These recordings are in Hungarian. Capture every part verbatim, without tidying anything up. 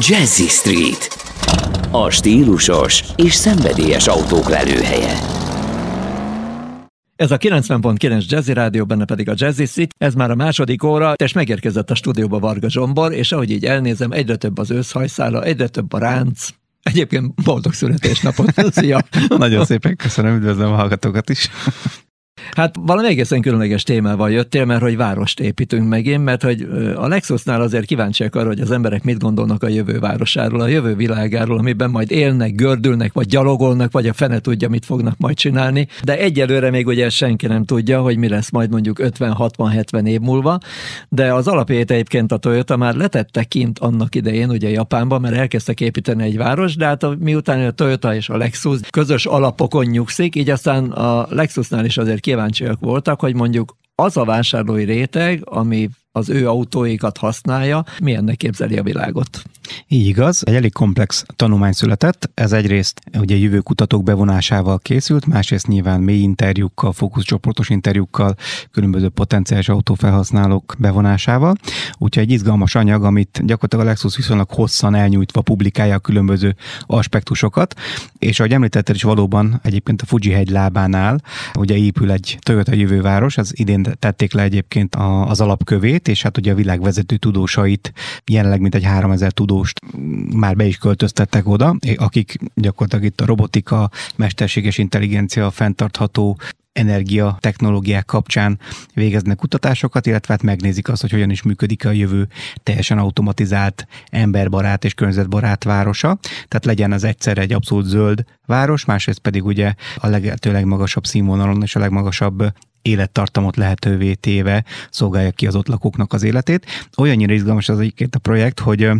Jazzy Street, a stílusos és szenvedélyes autók lelőhelye. Ez a kilencven pont kilenc Jazzy Rádió, benne pedig a Jazzy Street, ez már a második óra, és megérkezett a stúdióba Varga Zsombor, és ahogy így elnézem, egyre több az őszhajszála, egyre több a ránc. Egyébként boldog születésnapot! Szia! Nagyon szépen köszönöm, üdvözlöm a hallgatókat is! Hát valami egészen különleges témával jöttél, mert hogy várost építünk megint, mert hogy a Lexusnál azért kíváncsiak arra, hogy az emberek mit gondolnak a jövő városáról, a jövő világáról, amiben majd élnek, gördülnek, vagy gyalogolnak, vagy a fene tudja, mit fognak majd csinálni. De egyelőre még ugye senki nem tudja, hogy mi lesz majd mondjuk ötven, hatvan, hetven év múlva, de az alapjait egyébként a Toyota már letette kint annak idején, ugye Japánban, mert elkezdtek építeni egy város, de hát a, miután a Toyota és a Lexus közös alapokon nyugszik, így aztán a Lexusnál is azért kíváncsiak voltak, hogy mondjuk az a vásárlói réteg, ami az ő autóikat használja, milyennek képzeli a világot. Így igaz, egy elég komplex tanulmány született, ez egyrészt ugye jövőkutatók bevonásával készült, másrészt nyilván mély interjúkkal, fókuszcsoportos interjúkkal, különböző potenciális autófelhasználók bevonásával, úgyhogy egy izgalmas anyag, amit gyakorlatilag a Lexus viszonylag hosszan elnyújtva publikálja a különböző aspektusokat, és ahogy említetted is valóban egyébként a Fujihegy lábánál ugye épül egy Toyota jövőváros, ez idén tették le egyébként az alapkövét, és hát ugye a világ vezető tudósait, jelenleg mintegy háromezer tudóst már be is költöztettek oda, akik gyakorlatilag itt a robotika, mesterséges intelligencia, fenntartható energia technológiák kapcsán végeznek kutatásokat, illetve hát megnézik azt, hogy hogyan is működik a jövő teljesen automatizált, emberbarát és környezetbarát városa. Tehát legyen az egyszer egy abszolút zöld város, másrészt pedig ugye a lehető legmagasabb színvonalon és a legmagasabb élettartamot lehetővé téve szolgálja ki az ott lakóknak az életét. Olyannyira izgalmas az egyébként a projekt, hogy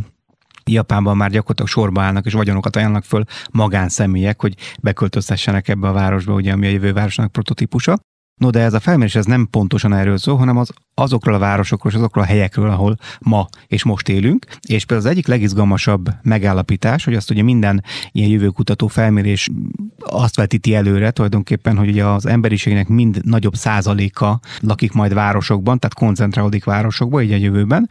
Japánban már gyakorlatilag sorba állnak, és vagyonokat ajánlanak föl magánszemélyek, hogy beköltöztessenek ebbe a városba, ugye, ami a jövő városnak prototípusa. No, de ez a felmérés ez nem pontosan erről szól, hanem az, azokról a városokról és azokról a helyekről, ahol ma és most élünk. És például az egyik legizgalmasabb megállapítás, hogy azt ugye minden ilyen jövőkutató felmérés azt vetíti előre tulajdonképpen, hogy ugye az emberiségnek mind nagyobb százaléka lakik majd városokban, tehát koncentrálódik városokba, így a jövőben.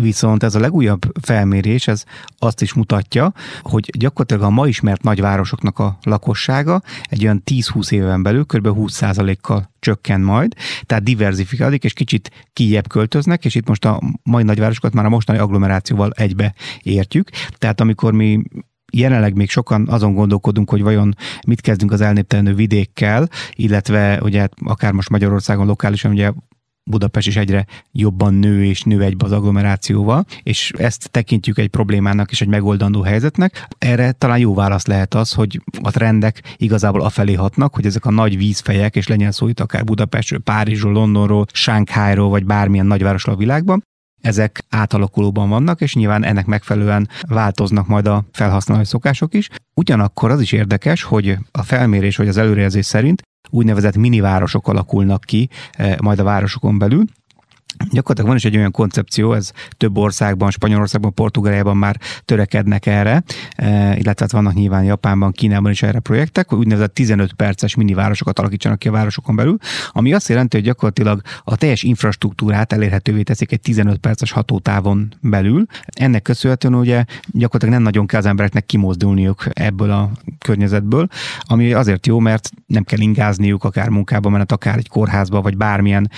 Viszont ez a legújabb felmérés, ez azt is mutatja, hogy gyakorlatilag a ma ismert nagyvárosoknak a lakossága egy olyan tíz-húsz éven belül kb. húsz százalékkal csökken majd, tehát diverzifikálódik, és kicsit kijjebb költöznek, és itt most a mai nagyvárosokat már a mostani agglomerációval egybe értjük. Tehát amikor mi jelenleg még sokan azon gondolkodunk, hogy vajon mit kezdünk az elnéptelenő vidékkel, illetve ugye akár most Magyarországon lokálisan ugye Budapest is egyre jobban nő, és nő egybe az agglomerációval, és ezt tekintjük egy problémának és egy megoldandó helyzetnek. Erre talán jó válasz lehet az, hogy a trendek igazából afelé hatnak, hogy ezek a nagy vízfejek, és legyen szó itt akár Budapestről, Párizsról, Londonról, Shanghairól, vagy bármilyen nagyvárosról a világban, ezek átalakulóban vannak, és nyilván ennek megfelelően változnak majd a felhasználói szokások is. Ugyanakkor az is érdekes, hogy a felmérés vagy az előrejelzés szerint úgynevezett minivárosok alakulnak ki eh, majd a városokon belül. Gyakorlatilag van is egy olyan koncepció, ez több országban, Spanyolországban, Portugáliában már törekednek erre, eh, illetve vannak nyilván Japánban, Kínában is erre projektek, hogy úgynevezett tizenöt perces minivárosokat alakítsanak ki a városokon belül, ami azt jelenti, hogy gyakorlatilag a teljes infrastruktúrát elérhetővé teszik egy tizenöt perces hatótávon belül. Ennek köszönhetően ugye gyakorlatilag nem nagyon kell az embereknek kimozdulniuk ebből a környezetből, ami azért jó, mert nem kell ingázniuk akár munkába menet, akár egy kórházba, vagy bármilyen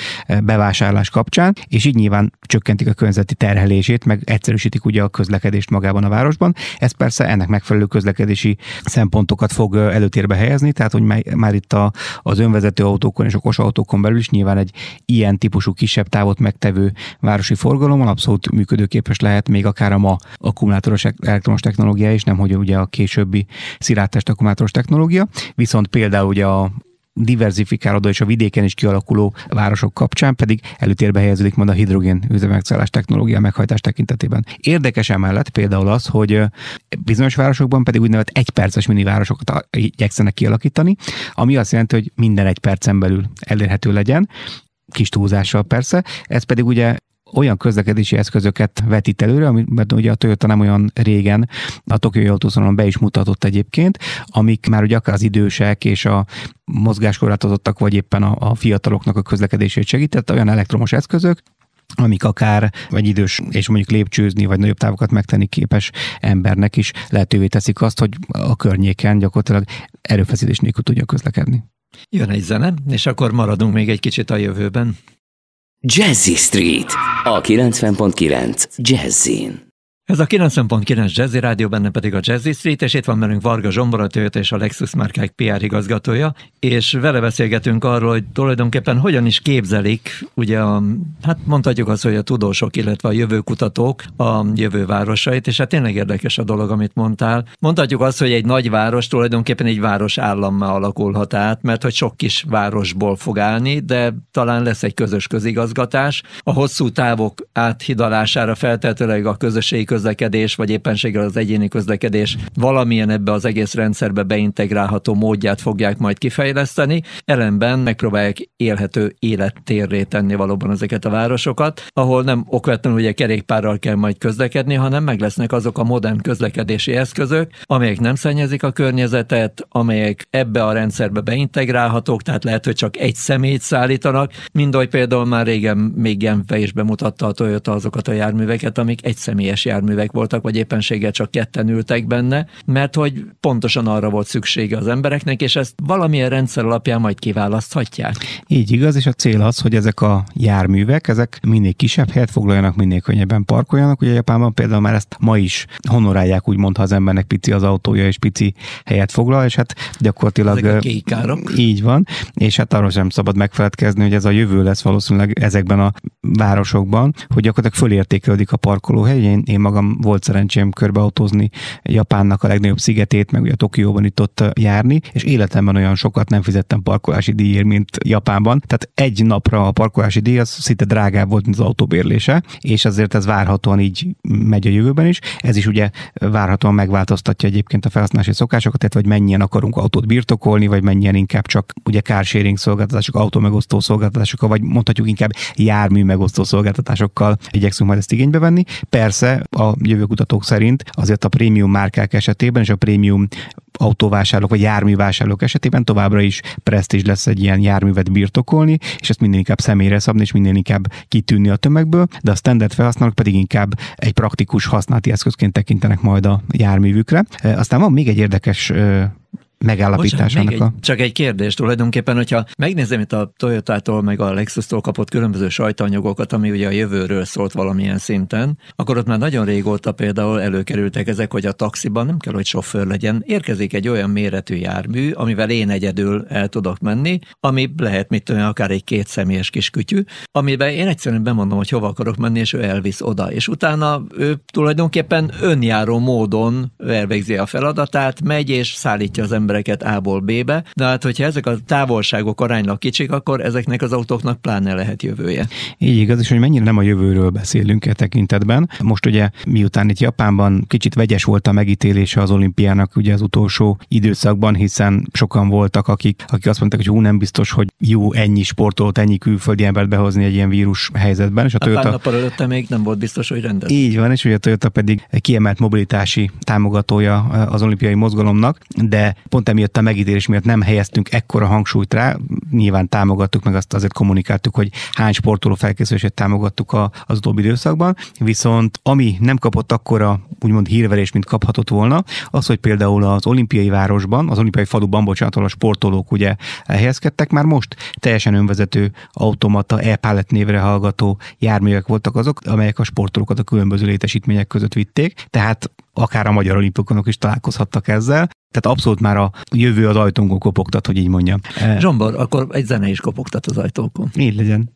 bevásárlás kapcsán, és így nyilván csökkentik a környezeti terhelését, meg egyszerűsítik ugye a közlekedést magában a városban. Ez persze ennek megfelelő közlekedési szempontokat fog előtérbe helyezni, tehát hogy már itt a, az önvezető autókon és okos autókon belül is nyilván egy ilyen típusú kisebb távot megtevő városi forgalomon abszolút működőképes lehet még akár a ma akkumulátoros elektromos technológia is, nemhogy ugye a későbbi szilárdtest akkumulátoros technológia, viszont például ugye a diverzifikálódó és a vidéken is kialakuló városok kapcsán pedig előtérbe helyeződik majd a hidrogén üzemegszállás technológia meghajtás tekintetében. Érdekes emellett például az, hogy bizonyos városokban pedig úgynevezett egyperces minivárosokat igyekszenek kialakítani, ami azt jelenti, hogy minden egy percen belül elérhető legyen, kis túlzással persze, ez pedig ugye olyan közlekedési eszközöket vetít előre, mert ugye a Toyota nem olyan régen a Tokiói autószalonon be is mutatott egyébként, amik már ugye akár az idősek és a mozgáskorlátozottak, vagy éppen a, a fiataloknak a közlekedését segített, olyan elektromos eszközök, amik akár egy idős, és mondjuk lépcsőzni, vagy nagyobb távokat megtenni képes embernek is lehetővé teszik azt, hogy a környéken gyakorlatilag erőfeszítés nélkül tudja közlekedni. Jön egy zene, és akkor maradunk még egy kicsit a jövőben. Jazzy Street, a kilencven pont kilenc Jazzin. Ez a kilencven pont kilenc Jazzy Rádió, benne pedig a Jazzy Street, és itt van velünk Varga Zsombor, a Toyota és a Lexus márkák pé er igazgatója, és vele beszélgetünk arról, hogy tulajdonképpen hogyan is képzelik, ugye a, hát mondhatjuk azt, hogy a tudósok, illetve a jövőkutatók a jövővárosait, és hát tényleg érdekes a dolog, amit mondtál. Mondhatjuk azt, hogy egy nagy város tulajdonképpen egy városállammá alakulhat át, mert hogy sok kis városból fog állni, de talán lesz egy közös közigazgatás. A hosszú távok áthidalására feltétlenül a közösség közlekedés, vagy éppenséggel az egyéni közlekedés valamilyen ebbe az egész rendszerbe beintegrálható módját fogják majd kifejleszteni, ellenben megpróbálják élhető élettérré tenni valóban ezeket a városokat, ahol nem okvetlenül ugye kerékpárral kell majd közlekedni, hanem meg lesznek azok a modern közlekedési eszközök, amelyek nem szennyezik a környezetet, amelyek ebbe a rendszerbe beintegrálhatók, tehát lehet, hogy csak egy személyt szállítanak, mindahogy például már régen még Genfbe is bemutatta a Toyota azokat a járműveket, amik egy személyes járművek. járművek voltak, vagy éppenséggel csak ketten ültek benne, mert hogy pontosan arra volt szüksége az embereknek, és ezt valamilyen rendszer alapján majd kiválaszthatják. Így igaz, és a cél az, hogy ezek a járművek, ezek minél kisebb helyet foglaljanak, minél könnyebben parkoljanak. Ugye Japánban például már ezt ma is honorálják, úgymond, ha az embernek pici az autója, és pici helyet foglal, és hát gyakorlatilag... Ezek a kékkárok. Így van, és hát arról sem szabad megfeledkezni, hogy ez a jövő lesz valószínűleg ezekben a városokban, hogy gyakorlatilag fölértékelődik a parkolóhely. Én, én magam volt szerencsém körbeautózni Japánnak a legnagyobb szigetét, meg ugye Tokióban itt ott járni, és életemben olyan sokat nem fizettem parkolási díjért, mint Japánban. Tehát egy napra a parkolási díj az szinte drágább volt, mint az autóbérlése, és azért ez várhatóan így megy a jövőben is. Ez is ugye várhatóan megváltoztatja egyébként a felhasználási szokásokat, tehát hogy mennyien akarunk autót birtokolni, vagy mennyien inkább csak ugye carsharing szolgáltatások, autómegosztó szolgáltatásokkal, vagy mondhatjuk inkább jármű megosztó szolgáltatásokkal igyekszünk majd ezt igénybe venni. Persze a jövőkutatók szerint azért a prémium márkák esetében és a prémium autóvásárlók vagy járművásárlók esetében továbbra is presztízs lesz egy ilyen járművet birtokolni, és ezt minél inkább személyre szabni, és minél inkább kitűnni a tömegből, de a standard felhasználók pedig inkább egy praktikus használati eszközként tekintenek majd a járművükre. Aztán van még egy érdekes megállapításának. Bocsán, egy, a... Csak egy kérdés tulajdonképpen, hogyha megnézem itt a Toyotától meg a Lexustól kapott különböző sajtóanyagokat, ami ugye a jövőről szólt valamilyen szinten, akkor ott már nagyon régóta például előkerültek ezek, hogy a taxiban nem kell, hogy sofőr legyen. Érkezik egy olyan méretű jármű, amivel én egyedül el tudok menni, ami lehet mit tudom, akár egy két személyes kis kütyű, amiben én egyszerűen bemondom, hogy hova akarok menni, és ő elvisz oda. És utána ő tulajdonképpen önjáró módon elvégzi a feladatát, megy és szállítja az embereket A-ból B-be, de hát hogyha ezek a távolságok aránylag kicsik, akkor ezeknek az autóknak pláne lehet jövője. Így igaz, és hogy mennyire nem a jövőről beszélünk e tekintetben. Most ugye miután itt Japánban kicsit vegyes volt a megítélése az olimpiának ugye az utolsó időszakban, hiszen sokan voltak, akik, akik azt mondták, hogy hú, nem biztos, hogy jó ennyi sportolt, ennyi külföldi embert behozni egy ilyen vírus helyzetben. És a Toyota... pár nappal előtte még nem volt biztos, hogy rendezik. Így van, és ugye a Toyota pedig kiemelt mobilitási támogatója az olimpiai mozgalomnak, de pont emiatt a megítélés miatt nem helyeztünk ekkora hangsúlyt rá, nyilván támogattuk, meg azt azért kommunikáltuk, hogy hány sportoló felkészülését támogattuk a, az utóbbi időszakban, viszont ami nem kapott akkora úgymond hírverést, mint kaphatott volna, az, hogy például az olimpiai városban, az olimpiai faluban, bocsánat, a sportolók ugye elhelyezkedtek, már most teljesen önvezető automata, e-pallet névre hallgató járművek voltak azok, amelyek a sportolókat a különböző létesítmények között vitték, tehát akár a magyar olimpikonok is találkozhattak ezzel. Tehát abszolút már a jövő az ajtónkon kopogtat, hogy így mondjam. Zsombor, akkor egy zene is kopogtat az ajtónkon. Így legyen.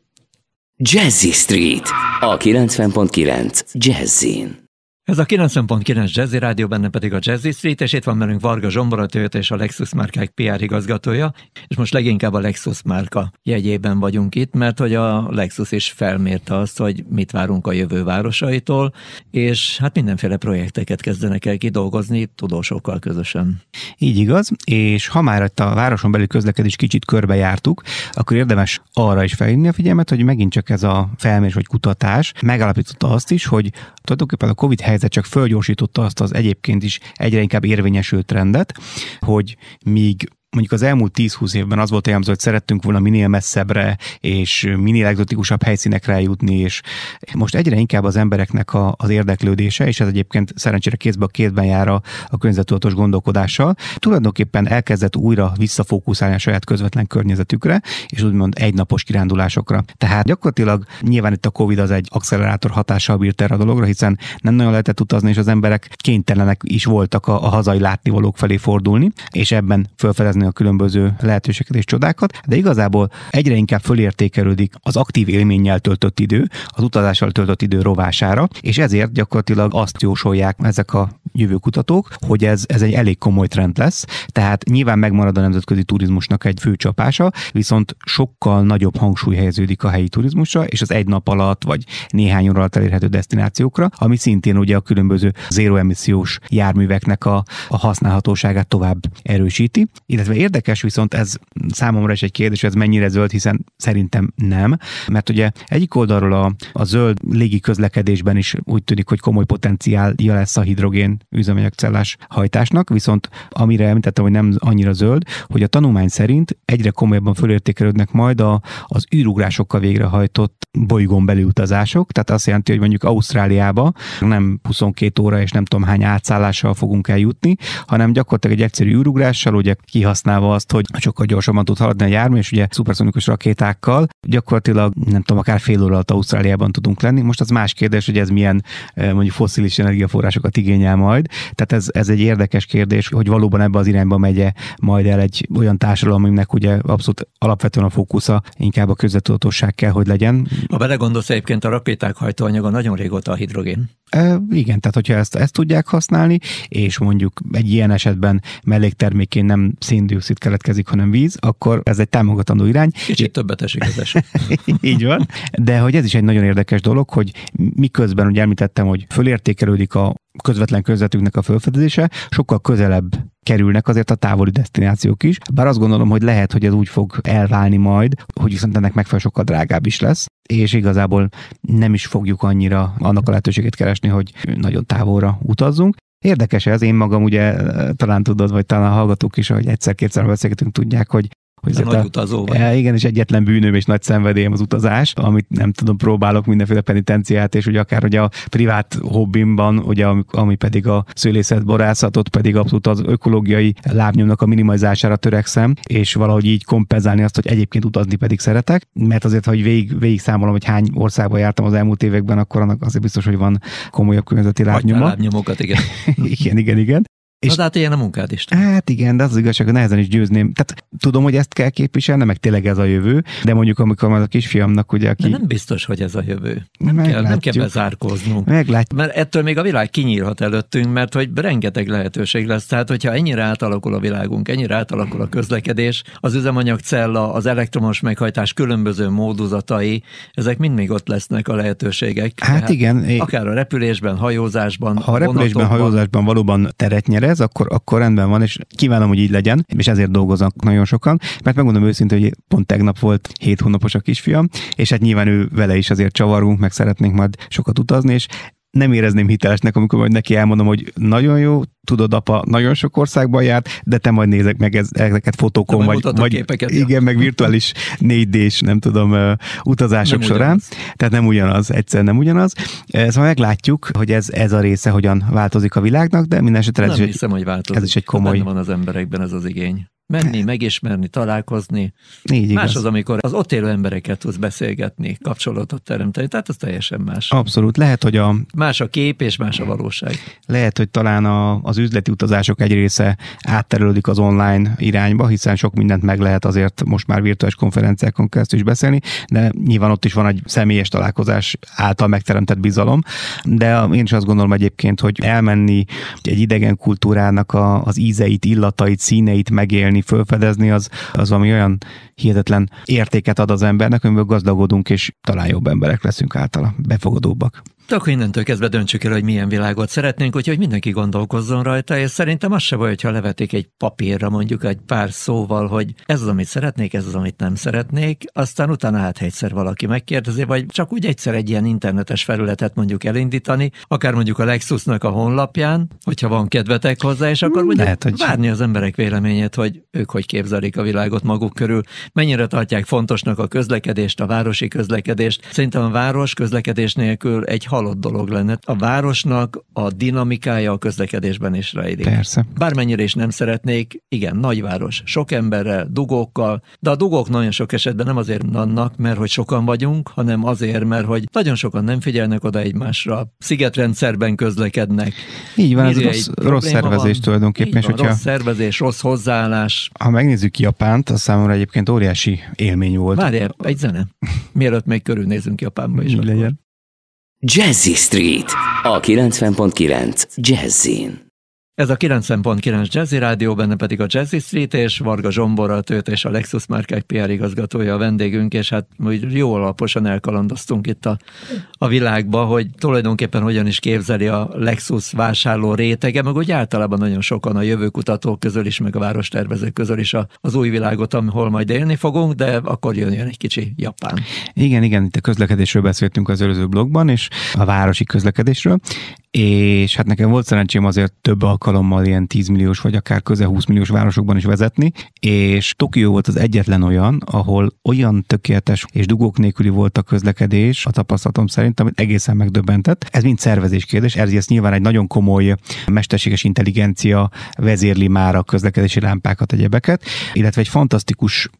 Jazzy Street, a kilencven pont kilenc Jazzin. Ez a kilencven pont kilenc Jazzy Rádió, benne pedig a Jazzy Street, és itt van velünk Varga Zsombor, a Toyota és a Lexus márkák pé er igazgatója, és most leginkább a Lexus márka jegyében vagyunk itt, mert hogy a Lexus is felmérte azt, hogy mit várunk a jövő városaitól, és hát mindenféle projekteket kezdenek el kidolgozni tudósokkal közösen. Így igaz, és ha már itt a városon belül közlekedés kicsit körbejártuk, akkor érdemes arra is felhívni a figyelmet, hogy megint csak ez a felmérés vagy kutatás megállapította azt is, hogy tulajdonképpen a COVID helyzet csak fölgyorsította azt az egyébként is egyre inkább érvényesült trendet, hogy míg mondjuk az elmúlt tíz-húsz évben az volt jellemző, hogy szerettünk volna minél messzebbre, és minél egzotikusabb helyszínekre eljutni, és most egyre inkább az embereknek a, az érdeklődése, és ez egyébként szerencsére kézbe a kézben jár a, a környezettudatos gondolkodással, tulajdonképpen elkezdett újra visszafókuszálni a saját közvetlen környezetükre, és úgymond egynapos kirándulásokra. Tehát gyakorlatilag nyilván itt a Covid az egy accelerátor hatással bírt erre a dologra, hiszen nem nagyon lehetett utazni, és az emberek kénytelenek is voltak a, a hazai látnivalók felé fordulni, és ebben felfedezni a különböző lehetőségeket és csodákat, de igazából egyre inkább fölértékelődik az aktív élménnyel töltött idő, az utazással töltött idő rovására, és ezért gyakorlatilag azt jósolják ezek a jövőkutatók, hogy ez, ez egy elég komoly trend lesz, tehát nyilván megmarad a nemzetközi turizmusnak egy fő csapása, viszont sokkal nagyobb hangsúly helyeződik a helyi turizmusra, és az egy nap alatt, vagy néhány óra alatt elérhető desztinációkra, ami szintén ugye a különböző zéroemissziós járműveknek a, a használhatóságát tovább erősíti. Érdekes, viszont ez számomra is egy kérdés, ez mennyire zöld, hiszen szerintem nem, mert ugye egyik oldalról a, a zöld légi közlekedésben is úgy tűnik, hogy komoly potenciálja lesz a hidrogén üzemanyagcellás hajtásnak, viszont amire említettem, hogy nem annyira zöld, hogy a tanulmány szerint egyre komolyabban fölértékelődnek majd a, az űrugrásokkal végrehajtott bolygón beli utazások, tehát azt jelenti, hogy mondjuk Ausztráliába nem huszonkettő óra és nem tudom hány átszállással fogunk eljutni, hanem gyakorlatilag egy egyszerű űrugrással, ugye kihasználni azt, hogy sokkal gyorsabban tud haladni a jármű, és ugye szuperszonikus rakétákkal gyakorlatilag, nem tudom, akár fél óra alatt Ausztráliában tudunk lenni. Most az más kérdés, hogy ez milyen mondjuk fosszilis energiaforrásokat igényel majd. Tehát ez, ez egy érdekes kérdés, hogy valóban ebbe az irányba megye majd el egy olyan társadalom, aminek ugye abszolút alapvetően a fókusza inkább a közvettudatosság kell, hogy legyen. Ha belegondolsz, egyébként a rakéták hajtóanyaga nagyon régóta a hidrogén. E, igen, tehát hogyha ezt, ezt tudják használni, és mondjuk egy ilyen esetben melléktermékén nem szén dioxid keletkezik, hanem víz, akkor ez egy támogatandó irány. Kicsit többet esik az eset. Így van. De hogy ez is egy nagyon érdekes dolog, hogy miközben, ugye említettem, hogy fölértékelődik a közvetlen körzetünknek a felfedezése, sokkal közelebb kerülnek azért a távoli desztinációk is, bár azt gondolom, hogy lehet, hogy ez úgy fog elválni majd, hogy viszont ennek megfelelően sokkal drágább is lesz, és igazából nem is fogjuk annyira annak a lehetőségét keresni, hogy nagyon távolra utazzunk. Érdekes ez, én magam ugye talán tudod, vagy talán a hallgatók is, hogy egyszer-kétszer beszélgetünk, tudják, hogy hogy nagy utazó vagy. Igen, és egyetlen bűnöm és nagy szenvedélyem az utazás, amit nem tudom, próbálok mindenféle penitenciát, és ugye akár ugye a privát hobbimban, ugye, ami pedig a szőlészetborászatot, pedig abszolút az ökológiai lábnyomnak a minimalizálására törekszem, és valahogy így kompenzálni azt, hogy egyébként utazni pedig szeretek, mert azért, ha végig, végig számolom, hogy hány országba jártam az elmúlt években, akkor annak azért biztos, hogy van komolyabb környezeti lábnyoma. Lábnyomokat, igen. igen, igen, igen. És de hát ilyen a munkád is. Hát igen, de az, az igazság, hogy nehezen is győzném. Tehát tudom, hogy ezt kell képviselnem, meg tényleg ez a jövő, de mondjuk amikor már a kisfiamnak ugye, aki... De nem biztos, hogy ez a jövő. Nem, kell, nem kell bezárkóznunk. Meglátjuk. Mert ettől még a világ kinyírhat előttünk, mert hogy rengeteg lehetőség lesz. Tehát, hogyha ennyire átalakul a világunk, ennyire átalakul a közlekedés, az üzemanyagcella, az elektromos meghajtás különböző módozatai, ezek mind még ott lesznek a lehetőségek. Hát tehát igen. É... Akár a repülésben, hajózásban. Ha a repülésben, hajózásban valóban teret nyere, ez, akkor, akkor rendben van, és kívánom, hogy így legyen, és ezért dolgoznak nagyon sokan, mert megmondom őszintén, hogy pont tegnap volt hét hónapos a kisfiam, és hát nyilván ő vele is azért csavargunk, meg szeretnénk majd sokat utazni, és nem érezném hitelesnek, amikor majd neki elmondom, hogy nagyon jó, tudod, apa, nagyon sok országban járt, de te majd nézek meg ezeket fotókon, vagy, vagy képeket, igen, ja. Meg virtuális négy dés, nem tudom, uh, utazások nem során. Ugyanaz. Tehát nem ugyanaz, egyszerűen nem ugyanaz. Szóval meglátjuk, hogy ez, ez a része hogyan változik a világnak, de minden esetre ez, ez is egy komoly... Benne van az emberekben ez az igény. Menni, megismerni, találkozni. Így más igaz. Az, amikor az ott élő emberekkel tudsz beszélgetni, kapcsolatot teremteni, tehát az teljesen más. Abszolút. Lehet, hogy a... Más a kép és más a valóság. Lehet, hogy talán a, az üzleti utazások egy része átterülődik az online irányba, hiszen sok mindent meg lehet azért most már virtuális konferenciákon keresztül is beszélni, de nyilván ott is van egy személyes találkozás által megteremtett bizalom, de én is azt gondolom egyébként, hogy elmenni egy idegen kultúrának a, az ízeit, illatait, színeit megélni, fölfedezni, az, az valami olyan hihetetlen értéket ad az embernek, amiből gazdagodunk, és talán jobb emberek leszünk általa, befogadóbbak. De akkor innentől kezdve döntsük el, hogy milyen világot szeretnénk, úgyhogy mindenki gondolkozzon rajta, és szerintem az se baj, hogyha levetik egy papírra mondjuk egy pár szóval, hogy ez az, amit szeretnék, ez az, amit nem szeretnék, aztán utána hát egyszer valaki megkérdezi, vagy csak úgy egyszer egy ilyen internetes felületet mondjuk elindítani, akár mondjuk a Lexusnak a honlapján, hogyha van kedvetek hozzá, és akkor mondjuk lehet, hogy várni az emberek véleményét, hogy ők hogy képzelik a világot maguk körül, mennyire tartják fontosnak a közlekedést, a városi közlekedést. Szerintem a város közlekedés nélkül egy halott dolog lenne. A városnak a dinamikája a közlekedésben is rejlik. Persze. Bármennyire is nem szeretnék, igen, nagyváros, sok emberrel, dugókkal, de a dugók nagyon sok esetben nem azért vannak, mert hogy sokan vagyunk, hanem azért, mert hogy nagyon sokan nem figyelnek oda egymásra, szigetrendszerben közlekednek. Így van, ez rossz, rossz szervezés van. Tulajdonképpen. Van, hogyha rossz szervezés, rossz hozzáállás. Ha megnézzük Japánt, az számomra egyébként óriási élmény volt. Várjál, egy zene. Mielőtt még körülnézünk Japánba is. Jazzy Street, a kilencven pont kilenc Jazzin. Ez a kilencven pont kilenc Jazzy Rádió, benne pedig a Jazzy Street, és Varga Zsombor, a Toyota és a Lexus márkák pé er igazgatója a vendégünk, és hát úgy jól alaposan elkalandoztunk itt a, a világba, hogy tulajdonképpen hogyan is képzeli a Lexus vásárló rétege, meg úgy általában nagyon sokan a jövőkutatók közül is, meg a várostervezők közül is a, az új világot, ahol majd élni fogunk, de akkor jön egy kicsi Japán. Igen, igen, itt a közlekedésről beszéltünk az előző blogban, és a városi közlekedésről, és hát nekem volt szerencsém azért több alkalommal ilyen tíz milliós vagy akár közel húsz milliós városokban is vezetni, és Tokió volt az egyetlen olyan, ahol olyan tökéletes és dugók nélküli volt a közlekedés a tapasztalatom szerint, amit egészen megdöbbentett. Ez mind szervezés kérdés, ezért nyilván egy nagyon komoly mesterséges intelligencia vezérli már a közlekedési lámpákat, egyebeket, illetve egy fantasztikus,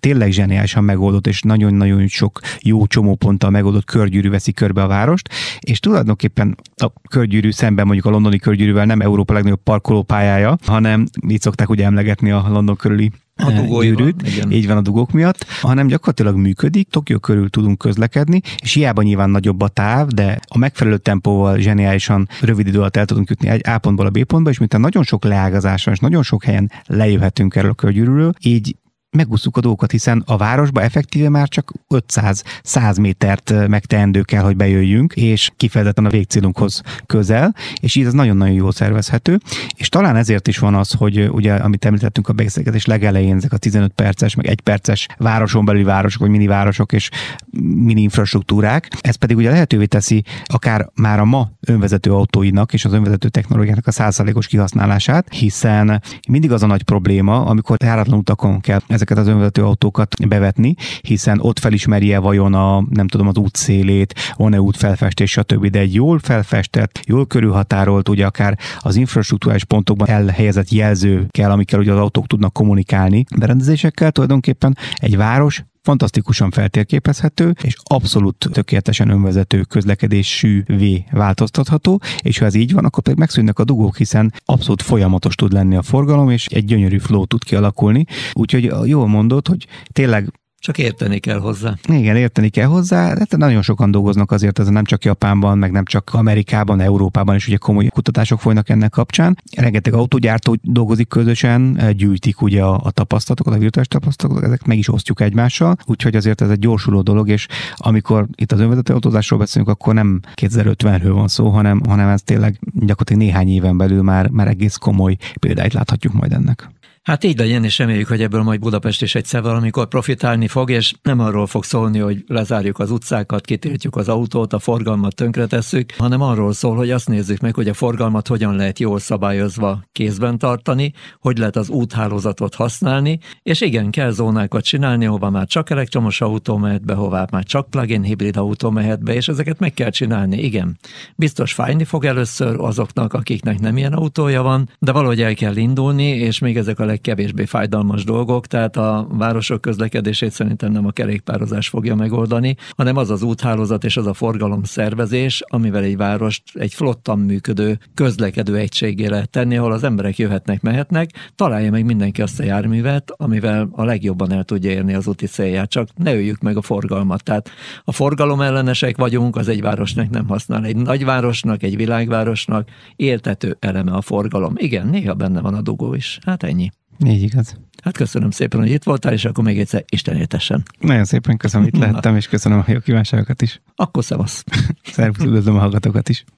tényleg zseniálisan megoldott, és nagyon-nagyon sok jó csomóponttal megoldott körgyűrű veszi körbe a várost, és tulajdonképpen a körgyűrű szemben mondjuk a londoni körgyűrűvel nem Európa legnagyobb parkolópályája, hanem így szokták ugye emlegetni a London körüli a gyűrűt, van, így van a dugók miatt, hanem gyakorlatilag működik, Tokió körül tudunk közlekedni, és hiába nyilván nagyobb a táv, de a megfelelő tempóval zseniálisan rövid idő alatt el tudunk jutni egy A pontból a B pontba, és miután nagyon sok leágazás van, és nagyon sok helyen lejöhetünk erről a körgyűrűről, így megúszuk a dolgokat, hiszen a városba effektíve már csak ötszáz-száz métert megteendő kell, hogy bejöjjünk, és kifejezetten a végcélunkhoz közel, és így ez nagyon-nagyon jól szervezhető, és talán ezért is van az, hogy ugye, amit említettünk a beszélgetés legelején, ezek a tizenöt perces, meg egy perces városon belüli városok, vagy mini városok és mini infrastruktúrák, ez pedig ugye lehetővé teszi akár már a ma önvezető autóinak és az önvezető technológiának a száz százalékos kihasználását, hiszen mindig az a nagy probléma, amikor járatlan utakon kell ezeket az önvezető autókat bevetni, hiszen ott felismerje vajon a, nem tudom, az út szélét, van-e útfelfestés, stb. De egy jól felfestett, jól körülhatárolt, ugye akár az infrastruktúrális pontokban elhelyezett jelző kell, amikkel ugye az autók tudnak kommunikálni. Berendezésekkel tulajdonképpen egy város fantasztikusan feltérképezhető, és abszolút tökéletesen önvezető közlekedésűvé változtatható, és ha ez így van, akkor pedig megszűnnek a dugók, hiszen abszolút folyamatos tud lenni a forgalom, és egy gyönyörű flow tud kialakulni. Úgyhogy jól mondod, hogy tényleg csak érteni kell hozzá. Igen, érteni kell hozzá, de nagyon sokan dolgoznak azért, ez nem csak Japánban, meg nem csak Amerikában, Európában is ugye komoly kutatások folynak ennek kapcsán. Rengeteg autógyártó dolgozik közösen, gyűjtik ugye a, a tapasztalatokat, a virtuális tapasztalatokat, ezeket meg is osztjuk egymással, úgyhogy azért ez egy gyorsuló dolog, és amikor itt az önvezető autózásról beszélünk, akkor nem kétezer-ötvenről van szó, hanem, hanem ez tényleg gyakorlatilag néhány éven belül már, már egész komoly példáit láthatjuk majd ennek. Hát így legyen, és reméljük, hogy ebből majd Budapest is egyszer valamikor profitálni fog, és nem arról fog szólni, hogy lezárjuk az utcákat, kitiltjuk az autót, a forgalmat tönkretesszük, hanem arról szól, hogy azt nézzük meg, hogy a forgalmat hogyan lehet jól szabályozva kézben tartani, hogy lehet az úthálózatot használni, és igen, kell zónákat csinálni, hova már csak elektromos autó mehet be, hová már csak plug-in hibrid autó mehet be, és ezeket meg kell csinálni, igen. Biztos fájni fog először azoknak, akiknek nem ilyen autója van, de valahogy el kell indulni, és még ezek a legkevésbé fájdalmas dolgok, tehát a városok közlekedését szerintem nem a kerékpározás fogja megoldani, hanem az az úthálózat és az a forgalom szervezés, amivel egy várost egy flottan működő közlekedő egységgé lehet tenni, ahol az emberek jöhetnek, mehetnek, találja meg mindenki azt a járművet, amivel a legjobban el tudja érni az úti célját, csak ne öljük meg a forgalmat. Tehát a forgalom ellenesek vagyunk, az egy városnak nem használ. Egy nagyvárosnak, egy világvárosnak éltető eleme a forgalom. Igen, néha benne van a dugó is. Hát ennyi. Így igaz. Hát köszönöm szépen, hogy itt voltál, és akkor még egyszer Isten éltessen. Nagyon szépen köszönöm, itt lehettem, és köszönöm a jó kívánságokat is. Akkor szevasz. Szervusz, üdvözlöm a hallgatókat is.